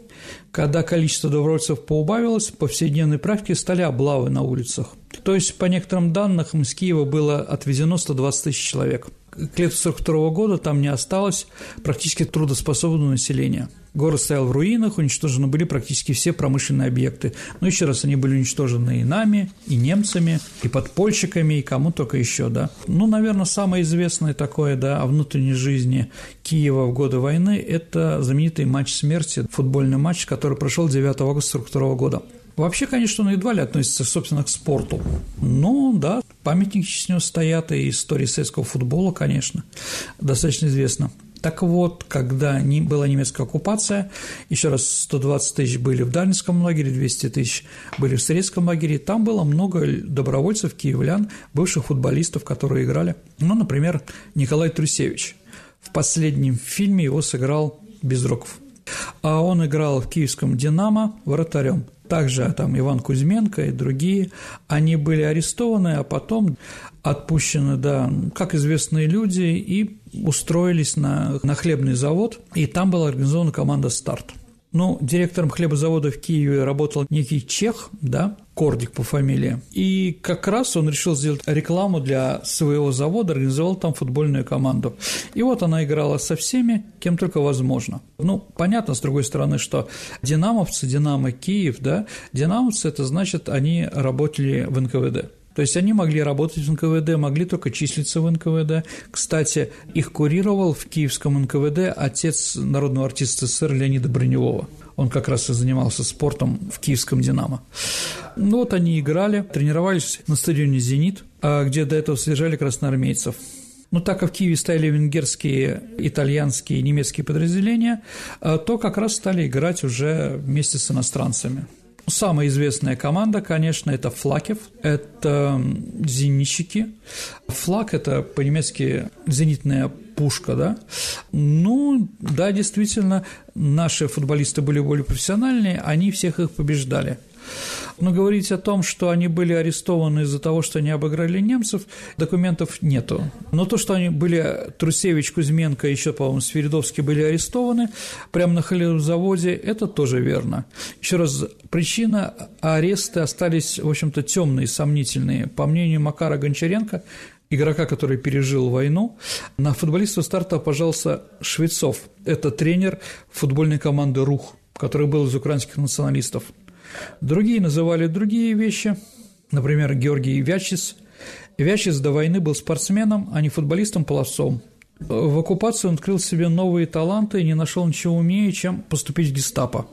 Когда количество добровольцев поубавилось, в повседневной практике стали облавы на улицах. То есть, по некоторым данным, из Киева было отвезено 120 тысяч человек. К лету 1942 года там не осталось практически трудоспособного населения. Город стоял в руинах, уничтожены были практически все промышленные объекты. Но еще раз, они были уничтожены и нами, и немцами, и подпольщиками, и кому только еще, да. Ну, наверное, самое известное такое, да, о внутренней жизни Киева в годы войны – это знаменитый матч смерти, футбольный матч, который прошел 9 августа 1942 года. Вообще, конечно, он едва ли относится, собственно, к спорту. Ну, да, памятники с него стоят, и история советского футбола, конечно, достаточно известна. Так вот, когда была немецкая оккупация, еще раз, 120 тысяч были в Дарницком лагере, 200 тысяч были в Сырецком лагере, там было много добровольцев, киевлян, бывших футболистов, которые играли. Ну, например, Николай Трусевич. В последнем фильме его сыграл Безруков. А он играл в киевском «Динамо» вратарем. Также там Иван Кузьменко и другие, они были арестованы, а потом отпущены, да, как известные люди, и устроились на хлебный завод, и там была организована команда «Старт». Ну, директором хлебозавода в Киеве работал некий чех, да, Кордик по фамилии, и как раз он решил сделать рекламу для своего завода, организовал там футбольную команду. И вот она играла со всеми, кем только возможно. Ну, понятно, с другой стороны, что динамовцы, Динамо Киев, да, динамовцы – это значит, они работали в НКВД. То есть они могли работать в НКВД, могли только числиться в НКВД. Кстати, их курировал в киевском НКВД отец народного артиста СССР Леонида Броневого. Он как раз и занимался спортом в киевском «Динамо». Ну вот они играли, тренировались на стадионе «Зенит», где до этого содержали красноармейцев. Но так как в Киеве стояли венгерские, итальянские, немецкие подразделения, то как раз стали играть уже вместе с иностранцами. Самая известная команда, конечно, это «Флакев», это «Зенитчики». «Флак» – это по-немецки «зенитная пушка», да? Ну, да, действительно, наши футболисты были более профессиональные, они всех их побеждали. Но говорить о том, что они были арестованы из-за того, что они обыграли немцев, документов нету. Но то, что они были, Трусевич, Кузьменко, еще, по-моему, Свиридовский были арестованы прямо на Халиловом заводе, это тоже верно. Еще раз, причина ареста остались, в общем-то, темные, сомнительные. По мнению Макара Гончаренко, игрока, который пережил войну, на футболиста «Старта» пожаловался Швецов. Это тренер футбольной команды «Рух», который был из украинских националистов. Другие называли другие вещи, например, Георгий Вячис. Вячис до войны был спортсменом, а не футболистом-пловцом. В оккупации он открыл себе новые таланты и не нашел ничего умнее, чем поступить в гестапо.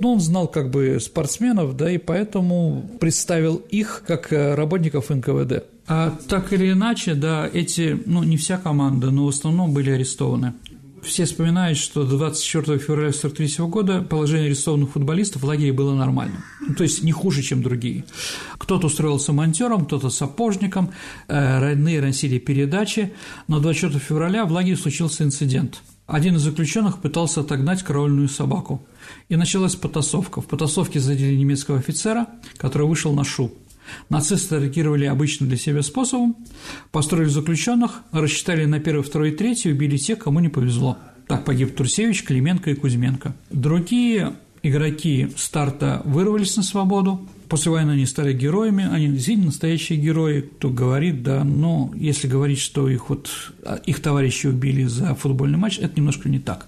Но он знал как бы спортсменов, да, и поэтому представил их как работников НКВД. А так или иначе, да, эти, ну, не вся команда, но в основном были арестованы. Все вспоминают, что 24 февраля 1943 года положение арестованных футболистов в лагере было нормальным, то есть не хуже, чем другие. Кто-то устроился монтёром, кто-то сапожником, родные разносили передачи, но 24 февраля в лагере случился инцидент. Один из заключенных пытался отогнать караульную собаку, и началась потасовка. В потасовке задели немецкого офицера, который вышел на шум. Нацисты реагировали обычным для себя способом, построили заключенных, рассчитали на 1, 2 и 3, убили тех, кому не повезло. Так погиб Трусевич, Клименко и Кузьменко. Другие игроки «Старта» вырвались на свободу, после войны они стали героями, они действительно настоящие герои, кто говорит, да, но если говорить, что их товарищи убили за футбольный матч, это немножко не так.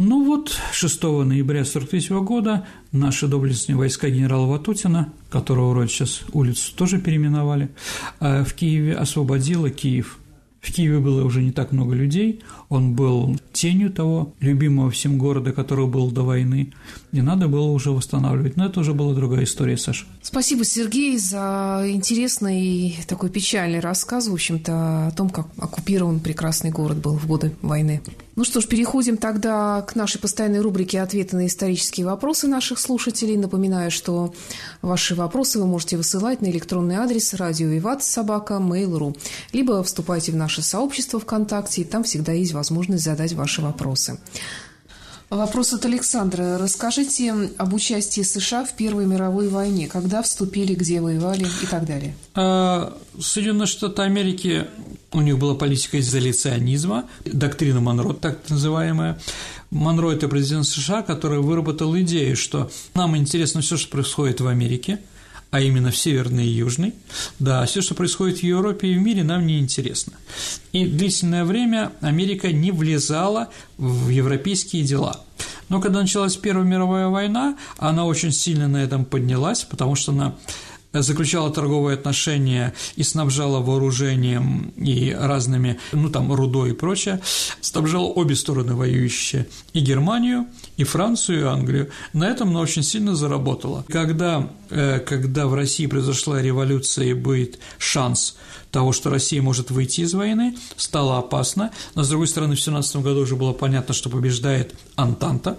Ну вот, 6 ноября 1943 года наши доблестные войска генерала Ватутина, которого вроде сейчас улицу тоже переименовали, в Киеве освободило Киев. В Киеве было уже не так много людей, он был тенью того любимого всем города, который был до войны, и надо было уже восстанавливать. Но это уже была другая история, Саша. Спасибо, Сергей, за интересный и такой печальный рассказ, в общем-то, о том, как оккупирован прекрасный город был в годы войны. Ну что ж, переходим тогда к нашей постоянной рубрике «Ответы на исторические вопросы» наших слушателей. Напоминаю, что ваши вопросы вы можете высылать на электронный адрес radio@mail.ru, либо вступайте в наше сообщество ВКонтакте, и там всегда есть возможность задать ваши вопросы. Вопрос от Александра. Расскажите об участии США в Первой мировой войне. Когда вступили, где воевали и так далее? Соединенные Штаты Америки, у них была политика изоляционизма, доктрина Монро, так называемая. Монро – это президент США, который выработал идею, что нам интересно все, что происходит в Америке, а именно в Северной и Южной, да, все, что происходит в Европе и в мире, нам не интересно. И длительное время Америка не влезала в европейские дела. Но когда началась Первая мировая война, она очень сильно на этом поднялась, потому что она заключала торговые отношения и снабжала вооружением и разными, ну, там, рудой и прочее, снабжала обе стороны воюющие, и Германию, и Францию, и Англию. На этом она очень сильно заработала. Когда в России произошла революция и будет шанс того, что Россия может выйти из войны, стало опасно, но, с другой стороны, в 1917 году уже было понятно, что побеждает Антанта,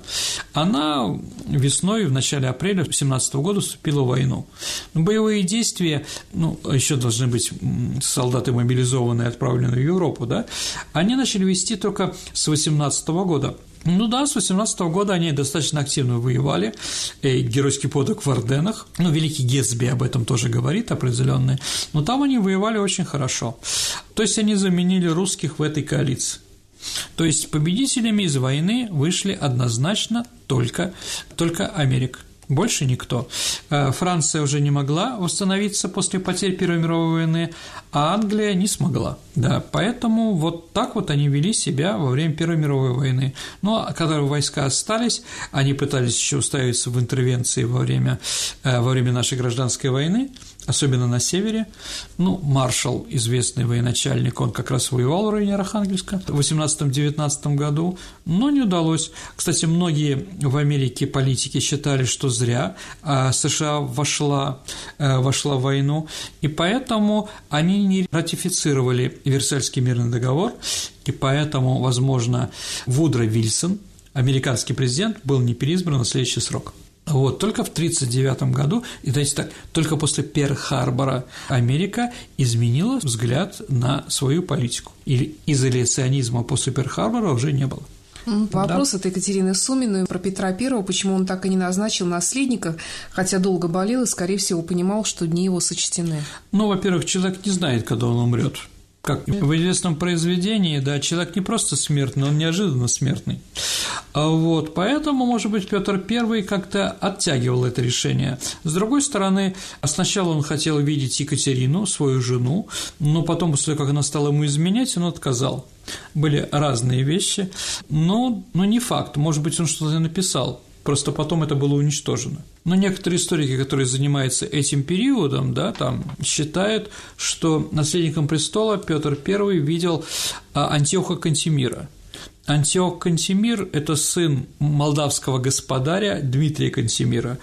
она весной, в начале апреля 1917 года вступила в войну. Боевые действия, ну, еще должны быть солдаты мобилизованные, отправленные в Европу, да, они начали вести только с 1918 года. Ну да, с 18 года они достаточно активно воевали, геройский подвиг в Орденах, ну, Великий Гэтсби об этом тоже говорит определенный, но там они воевали очень хорошо, то есть они заменили русских в этой коалиции. То есть победителями из войны вышли однозначно только Америка. Больше никто. Франция уже не могла восстановиться после потерь Первой мировой войны, а Англия не смогла. Да, поэтому вот так вот они вели себя во время Первой мировой войны. Но когда войска остались, они пытались еще уставиться в интервенции во время нашей гражданской войны, особенно на севере. Ну, маршал, известный военачальник, он как раз воевал в районе Архангельска в 18-19 году, но не удалось. Кстати, многие в Америке политики считали, что зря США вошла в войну, и поэтому они не ратифицировали Версальский мирный договор, и поэтому, возможно, Вудро Вильсон, американский президент, был не переизбран на следующий срок. Вот, только в 1939 году, и знаете так, только после Перл-Харбора Америка изменила взгляд на свою политику, или изоляционизма после Перл-Харбора уже не было. Вопрос от Екатерины Суминой про Петра Первого, почему он так и не назначил наследника, хотя долго болел и, скорее всего, понимал, что дни его сочтены. Ну, во-первых, человек не знает, когда он умрет. Как в известном произведении, да, человек не просто смертный, он неожиданно смертный. Вот, поэтому, может быть, Петр Первый как-то оттягивал это решение. С другой стороны, сначала он хотел видеть Екатерину, свою жену, но потом, после того, как она стала ему изменять, он отказал. Были разные вещи, но не факт, может быть, он что-то написал, просто потом это было уничтожено. Но некоторые историки, которые занимаются этим периодом, да, там, считают, что наследником престола Петр I видел Антиоха Кантемира. Антиох Кантемир – это сын молдавского господаря Дмитрия Кантемира.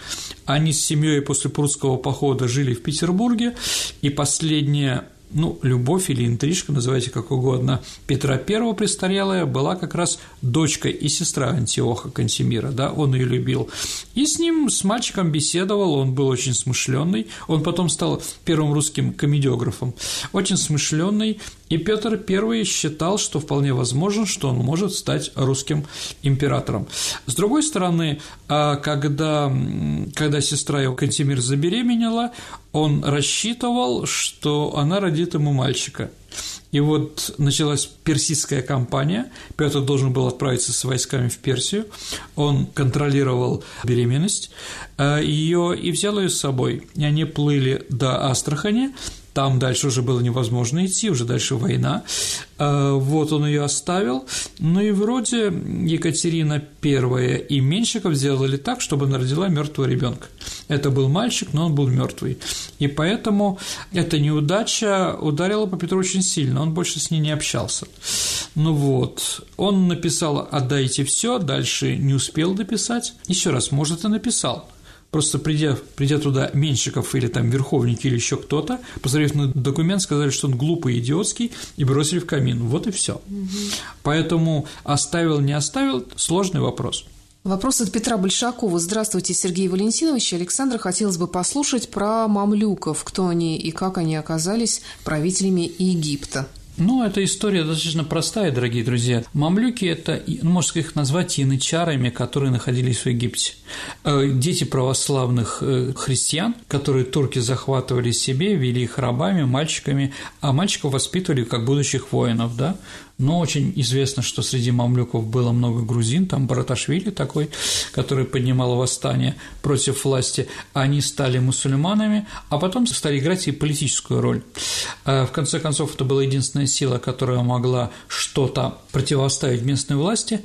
Они с семьей после прусского похода жили в Петербурге, и последняя, ну, любовь или интрижка, называйте как угодно, Петра I престарелая была как раз дочка и сестра Антиоха Кантемира, да, он ее любил. И с ним, с мальчиком беседовал, он был очень смышленный, он потом стал первым русским комедиографом, очень смышленный, и Петр I считал, что вполне возможно, что он может стать русским императором. С другой стороны, когда сестра его Кантемир забеременела, он рассчитывал, что она родит ему мальчика. И вот началась персидская кампания, Петр должен был отправиться с войсками в Персию, он контролировал беременность и взял ее с собой, и они плыли до Астрахани. Там дальше уже было невозможно идти, уже дальше война. Вот он ее оставил. Ну и вроде Екатерина I и Меньшиков сделали так, чтобы она родила мертвого ребенка. Это был мальчик, но он был мертвый. И поэтому эта неудача ударила по Петру очень сильно. Он больше с ней не общался. Ну вот, он написал «Отдайте все», дальше не успел дописать. Еще раз, может, и написал. Просто придя туда Меньшиков или там Верховники или еще кто-то, посмотрев на документ, сказали, что он глупый, идиотский, и бросили в камин. Вот и все. Угу. Поэтому оставил, не оставил – сложный вопрос. Вопрос от Петра Большакова. Здравствуйте, Сергей Валентинович. Александра, хотелось бы послушать про мамлюков, кто они и как они оказались правителями Египта. Ну, эта история достаточно простая, дорогие друзья. Мамлюки – это, можно их назвать янычарами, которые находились в Египте. Дети православных христиан, которые турки захватывали себе, вели их рабами, мальчиками, а мальчиков воспитывали как будущих воинов, да? Но очень известно, что среди мамлюков было много грузин, там Бараташвили такой, который поднимал восстание против власти, они стали мусульманами, а потом стали играть и политическую роль. В конце концов, это была единственная сила, которая могла что-то противоставить местной власти,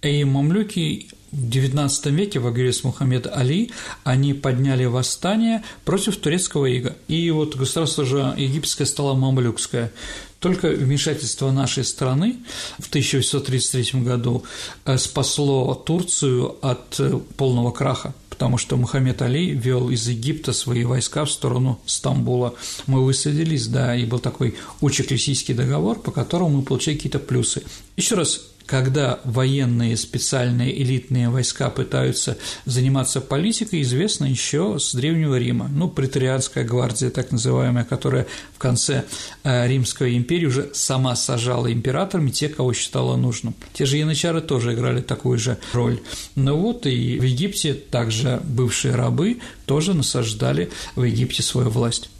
и мамлюки в XIX веке во главе с Мухаммедом Али они подняли восстание против турецкого ига. И вот государство же египетское стало мамлюкское. Только вмешательство нашей страны в 1833 году спасло Турцию от полного краха, потому что Мухаммед Али вел из Египта свои войска в сторону Стамбула. Мы высадились, да, и был такой Учек-Лисийский договор, по которому мы получали какие-то плюсы. Еще раз, когда военные специальные элитные войска пытаются заниматься политикой, известно еще с Древнего Рима. Ну, преторианская гвардия, так называемая, которая в конце Римской империи уже сама сажала императорами те, кого считала нужным. Те же янычары тоже играли такую же роль. Ну вот и в Египте также бывшие рабы тоже насаждали в Египте свою власть.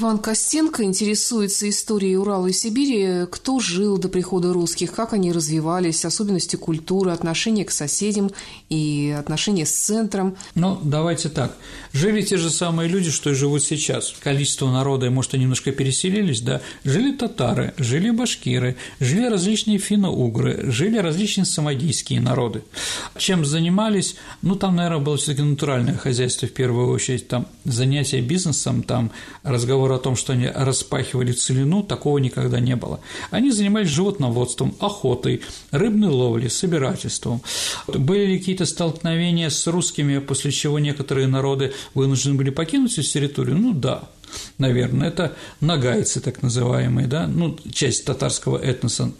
Иван Костенко интересуется историей Урала и Сибири. Кто жил до прихода русских, как они развивались, особенности культуры, отношения к соседям и отношения с центром. Ну, давайте так. Жили те же самые люди, что и живут сейчас. Количество народа, может, и немножко переселились, да? Жили татары, жили башкиры, жили различные финно-угры, жили различные самодийские народы. Чем занимались? Ну, там, наверное, было все-таки натуральное хозяйство в первую очередь, там занятия бизнесом, там разговор о том, что они распахивали целину, такого никогда не было. Они занимались животноводством, охотой, рыбной ловлей, собирательством. Были ли какие-то столкновения с русскими, после чего некоторые народы вынуждены были покинуть эту территорию? Ну да, наверное, это нагайцы так называемые, да, ну, часть татарского этноса,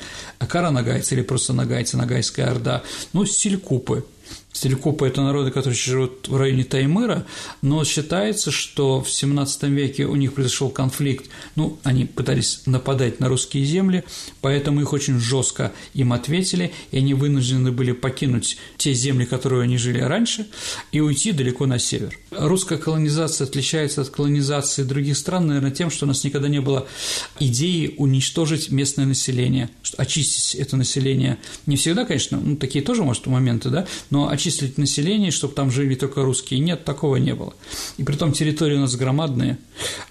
кара-нагайцы или просто нагайцы, нагайская орда, ну, селькупы. Селькупы – это народы, которые живут в районе Таймыра, но считается, что в XVII веке у них произошел конфликт, ну, они пытались нападать на русские земли, поэтому их очень жестко им ответили, и они вынуждены были покинуть те земли, которые они жили раньше, и уйти далеко на север. Русская колонизация отличается от колонизации других стран, наверное, тем, что у нас никогда не было идеи уничтожить местное население, очистить это население. Не всегда, конечно, ну, такие тоже, может, моменты, да, но очистить население, чтобы там жили только русские. Нет, такого не было. И притом территории у нас громадные,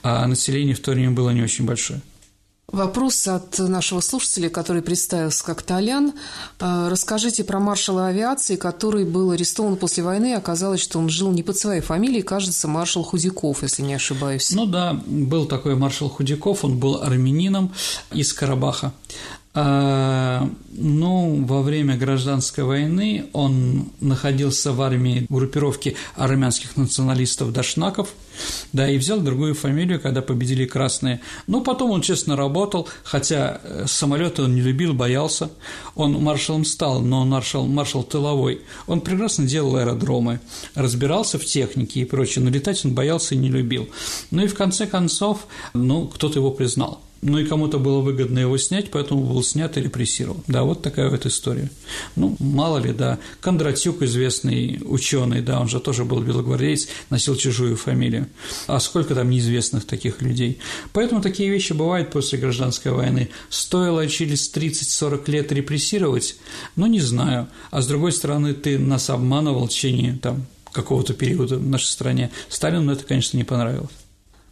а население в то время было не очень большое. Вопрос от нашего слушателя, который представился как Толян. Расскажите про маршала авиации, который был арестован после войны, и оказалось, что он жил не под своей фамилией, кажется, маршал Худяков, если не ошибаюсь. Ну да, был такой маршал Худяков, он был армянином из Карабаха. Ну, во время гражданской войны он находился в армии группировки армянских националистов дашнаков, да, и взял другую фамилию, когда победили красные. Но потом он честно работал, хотя самолеты он не любил, боялся. Он маршалом стал, но он маршал тыловой. Он прекрасно делал аэродромы, разбирался в технике и прочее, но летать он боялся и не любил. Ну и в конце концов, ну, кто-то его признал. Ну и кому-то было выгодно его снять, поэтому был снят и репрессирован. Да, вот такая вот история. Ну, мало ли, да. Кондратюк, известный ученый, да, он же тоже был белогвардеец, носил чужую фамилию. А сколько там неизвестных таких людей. Поэтому такие вещи бывают после гражданской войны. Стоило через 30-40 лет репрессировать? Ну, не знаю. А с другой стороны, ты нас обманывал в течение там какого-то периода в нашей стране. Сталину это, конечно, не понравилось.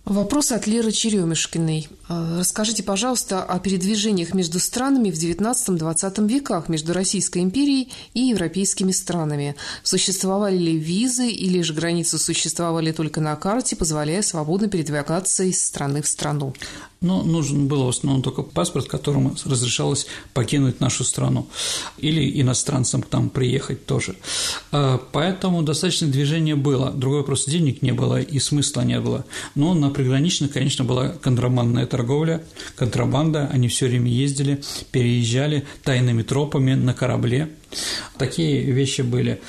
Вопрос от Леры Черемешкиной. Расскажите, пожалуйста, о передвижениях между странами в XIX-XX веках, между Российской империей и европейскими странами. Существовали ли визы или же границы существовали только на карте, позволяя свободно передвигаться из страны в страну? Но нужен был в основном только паспорт, которому разрешалось покинуть нашу страну, или иностранцам к нам приехать тоже. Поэтому достаточно движения было, другой просто денег не было и смысла не было. Но на приграничных, конечно, была контрабандная торговля, контрабанда, они все время ездили, переезжали тайными тропами на корабле, такие вещи были.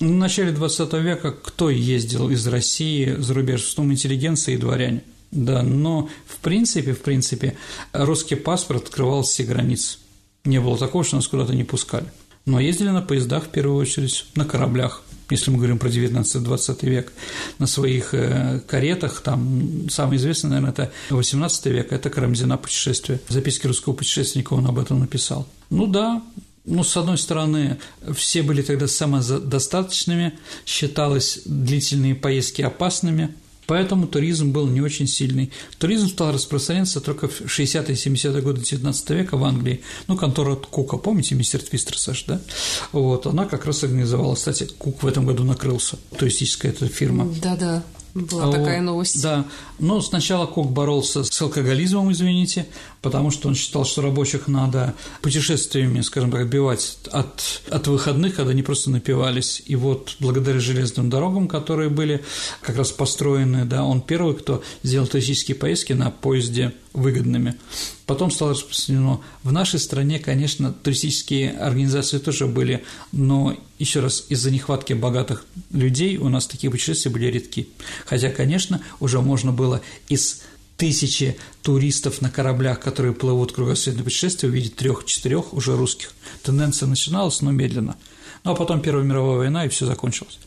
В начале XX века кто ездил из России за рубеж, в основном интеллигенция и дворяне. Да, но в принципе, русский паспорт открывал все границы. Не было такого, что нас куда-то не пускали. Но ездили на поездах, в первую очередь, на кораблях, если мы говорим про 19-20 век, на своих каретах, там, самое известное, наверное, это 18 век, это Карамзина «Путешествие». В записке русского путешественника он об этом написал. Ну да. Ну, с одной стороны, все были тогда самодостаточными, считалось длительные поездки опасными, поэтому туризм был не очень сильный. Туризм стал распространяться только в 60-е и 70-е годы XIX века в Англии. Ну, контора Кука, помните, мистер Твистер, Саш, да? Вот, она как раз организовала, кстати, Кук в этом году накрылся, туристическая эта фирма. Да-да. Была такая новость. Да, но сначала Кук боролся с алкоголизмом, извините, потому что он считал, что рабочих надо путешествиями, скажем так, отбивать от выходных, когда они просто напивались. И вот благодаря железным дорогам, которые были как раз построены, да, он первый, кто сделал туристические поездки на поезде выгодными. Потом стало распространено. В нашей стране, конечно, туристические организации тоже были, но, еще раз, из-за нехватки богатых людей у нас такие путешествия были редки. Хотя, конечно, уже можно было из тысячи туристов на кораблях, которые плывут кругосветное путешествие, увидеть 3-4 уже русских. Тенденция начиналась, но медленно. Ну, а потом Первая мировая война, и все закончилось.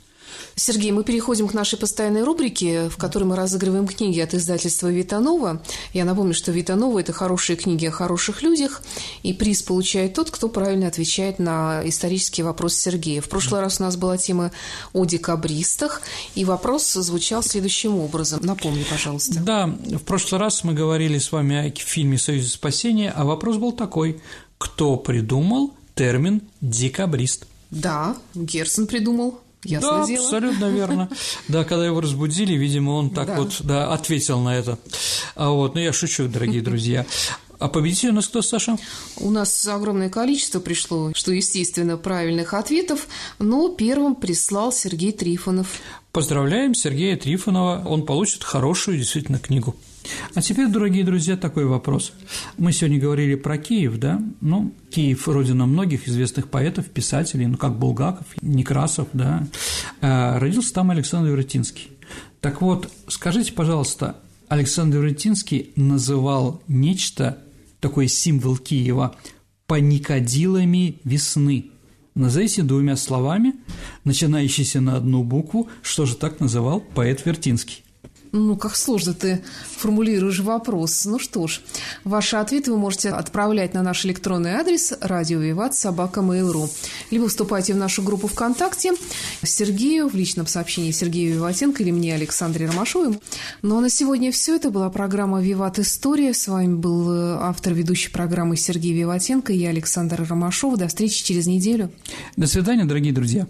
Сергей, мы переходим к нашей постоянной рубрике, в которой мы разыгрываем книги от издательства «Вита Нова». Я напомню, что «Вита Нова» – это хорошие книги о хороших людях, и приз получает тот, кто правильно отвечает на исторический вопрос Сергея. В прошлый раз у нас была тема о декабристах, и вопрос звучал следующим образом. Напомни, пожалуйста. Да, в прошлый раз мы говорили с вами о фильме «Союз спасения», а вопрос был такой: кто придумал термин «декабрист»? Да, Герцен придумал. Ясное дело. Абсолютно верно. Да, когда его разбудили, видимо, он так ответил на это. Но я шучу, дорогие друзья. А победитель у нас кто, Саша? У нас огромное количество пришло, что, естественно, правильных ответов, но первым прислал Сергей Трифонов. Поздравляем Сергея Трифонова, он получит хорошую действительно книгу. А теперь, дорогие друзья, такой вопрос. Мы сегодня говорили про Киев, да? Киев – родина многих известных поэтов, писателей, как Булгаков, Некрасов, да? Родился там Александр Вертинский. Так вот, скажите, пожалуйста, Александр Вертинский называл нечто, такой символ Киева, паникадилами весны. Назовите двумя словами, начинающиеся на одну букву, что же так называл поэт Вертинский. Как сложно ты формулируешь вопрос. Что ж, ваши ответы вы можете отправлять на наш электронный адрес radio@vivat@mail.ru, либо вступайте в нашу группу ВКонтакте Сергею в личном сообщении Сергею Виватенко или мне, Александре Ромашовой. А на сегодня все. Это была программа «Виват. История». С вами был автор ведущей программы Сергей Виватенко и я, Александра Ромашова. До встречи через неделю. До свидания, дорогие друзья.